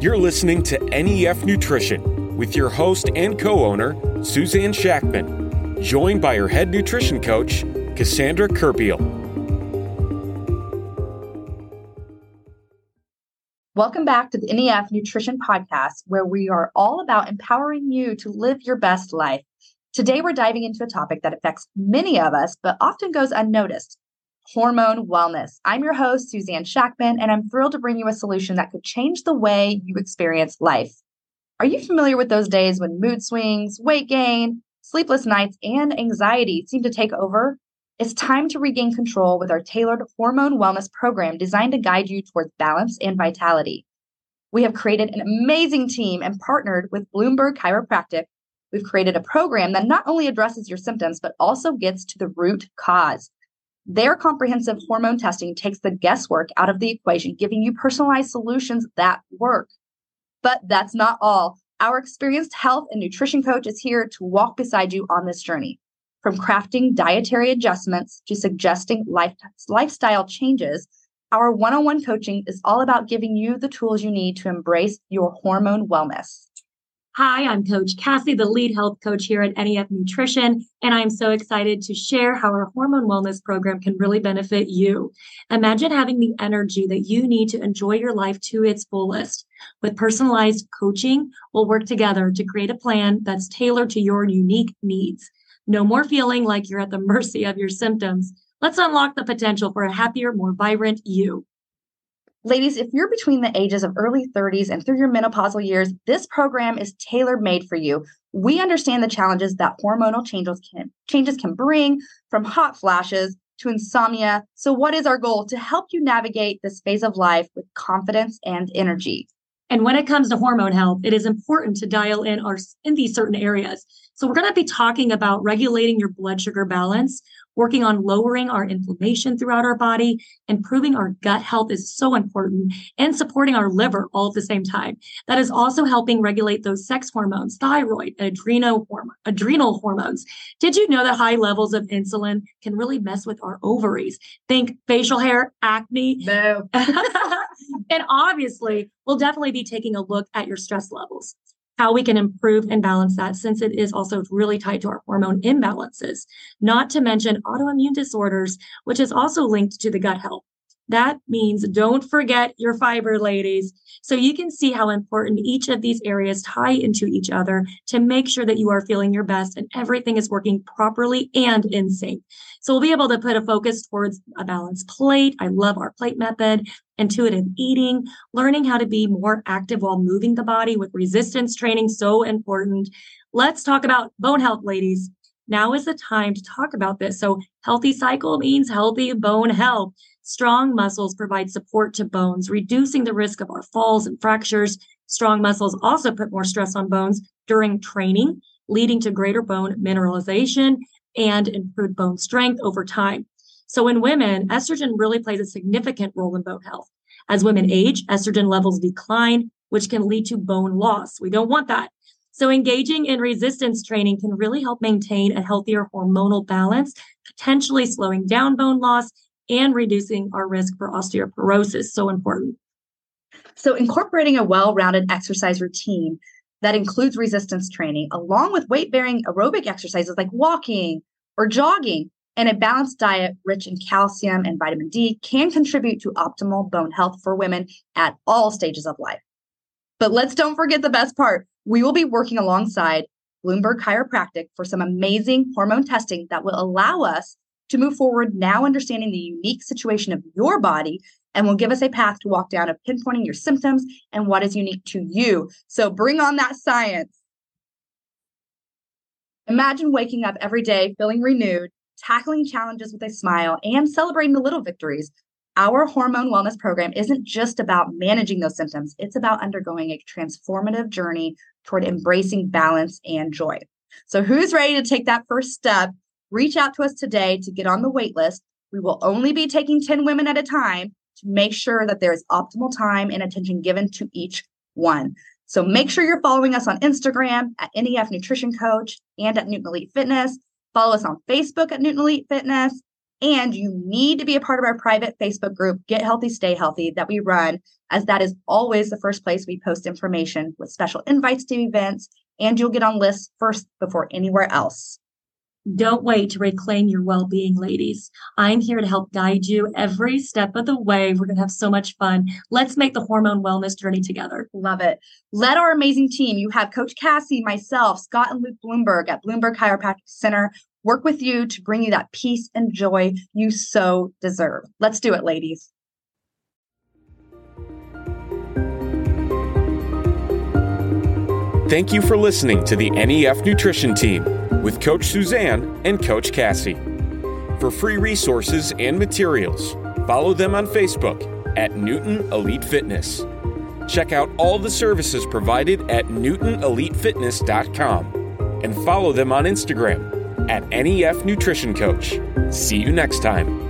You're listening to NEF Nutrition with your host and co-owner, Suzanne Shackman, joined by her head nutrition coach, Cassandra Kerpiel. Welcome back to the NEF Nutrition Podcast, where we are all about empowering you to live your best life. Today, we're diving into a topic that affects many of us, but often goes unnoticed. Hormone wellness. I'm your host, Suzanne Shackman, and I'm thrilled to bring you a solution that could change the way you experience life. Are you familiar with those days when mood swings, weight gain, sleepless nights, and anxiety seem to take over? It's time to regain control with our tailored hormone wellness program designed to guide you towards balance and vitality. We have created an amazing team and partnered with Bloomberg Chiropractic. We've created a program that not only addresses your symptoms, but also gets to the root cause. Their comprehensive hormone testing takes the guesswork out of the equation, giving you personalized solutions that work. But that's not all. Our experienced health and nutrition coach is here to walk beside you on this journey. From crafting dietary adjustments to suggesting lifestyle changes, our one-on-one coaching is all about giving you the tools you need to embrace your hormone wellness. Hi, I'm Coach Cassie, the lead health coach here at NEF Nutrition, and I'm so excited to share how our hormone wellness program can really benefit you. Imagine having the energy that you need to enjoy your life to its fullest. With personalized coaching, we'll work together to create a plan that's tailored to your unique needs. No more feeling like you're at the mercy of your symptoms. Let's unlock the potential for a happier, more vibrant you. Ladies, if you're between the ages of early 30s and through your menopausal years, this program is tailor-made for you. We understand the challenges that hormonal changes can bring, from hot flashes to insomnia. So what is our goal? To help you navigate this phase of life with confidence and energy. And when it comes to hormone health, it is important to dial in these certain areas. So we're going to be talking about regulating your blood sugar balance, working on lowering our inflammation throughout our body, improving our gut health is so important, and supporting our liver all at the same time. That is also helping regulate those sex hormones, thyroid, adrenal hormones. Did you know that high levels of insulin can really mess with our ovaries? Think facial hair, acne. No. And obviously, we'll definitely be taking a look at your stress levels, how we can improve and balance that, since it is also really tied to our hormone imbalances, not to mention autoimmune disorders, which is also linked to the gut health. That means don't forget your fiber, ladies. So you can see how important each of these areas tie into each other to make sure that you are feeling your best and everything is working properly and in sync. So we'll be able to put a focus towards a balanced plate. I love our plate method, intuitive eating, learning how to be more active while moving the body with resistance training, so important. Let's talk about bone health, ladies. Now is the time to talk about this. So healthy cycle means healthy bone health. Strong muscles provide support to bones, reducing the risk of our falls and fractures. Strong muscles also put more stress on bones during training, leading to greater bone mineralization and improved bone strength over time. So in women, estrogen really plays a significant role in bone health. As women age, estrogen levels decline, which can lead to bone loss. We don't want that. So engaging in resistance training can really help maintain a healthier hormonal balance, potentially slowing down bone loss and reducing our risk for osteoporosis. So important. So incorporating a well-rounded exercise routine that includes resistance training, along with weight-bearing aerobic exercises like walking or jogging, and a balanced diet rich in calcium and vitamin D can contribute to optimal bone health for women at all stages of life. But let's don't forget the best part. We will be working alongside Bloomberg Chiropractic for some amazing hormone testing that will allow us to move forward now understanding the unique situation of your body, and will give us a path to walk down of pinpointing your symptoms and what is unique to you. So bring on that science. Imagine waking up every day feeling renewed, tackling challenges with a smile, and celebrating the little victories. Our hormone wellness program isn't just about managing those symptoms. It's about undergoing a transformative journey toward embracing balance and joy. So who's ready to take that first step? Reach out to us today to get on the wait list. We will only be taking 10 women at a time to make sure that there is optimal time and attention given to each one. So make sure you're following us on Instagram at NEF Nutrition Coach and at Newton Elite Fitness. Follow us on Facebook at Newton Elite Fitness. And you need to be a part of our private Facebook group, Get Healthy, Stay Healthy, that we run, as that is always the first place we post information with special invites to events, and you'll get on lists first before anywhere else. Don't wait to reclaim your well-being, ladies. I'm here to help guide you every step of the way. We're going to have so much fun. Let's make the hormone wellness journey together. Love it. Let our amazing team, you have Coach Cassie, myself, Scott, and Luke Bloomberg at Bloomberg Chiropractic Center, work with you to bring you that peace and joy you so deserve. Let's do it, ladies. Thank you for listening to the NEF Nutrition Team with Coach Suzanne and Coach Cassie. For free resources and materials, follow them on Facebook at Newton Elite Fitness. Check out all the services provided at newtonelitefitness.com and follow them on Instagram at NEF Nutrition Coach. See you next time.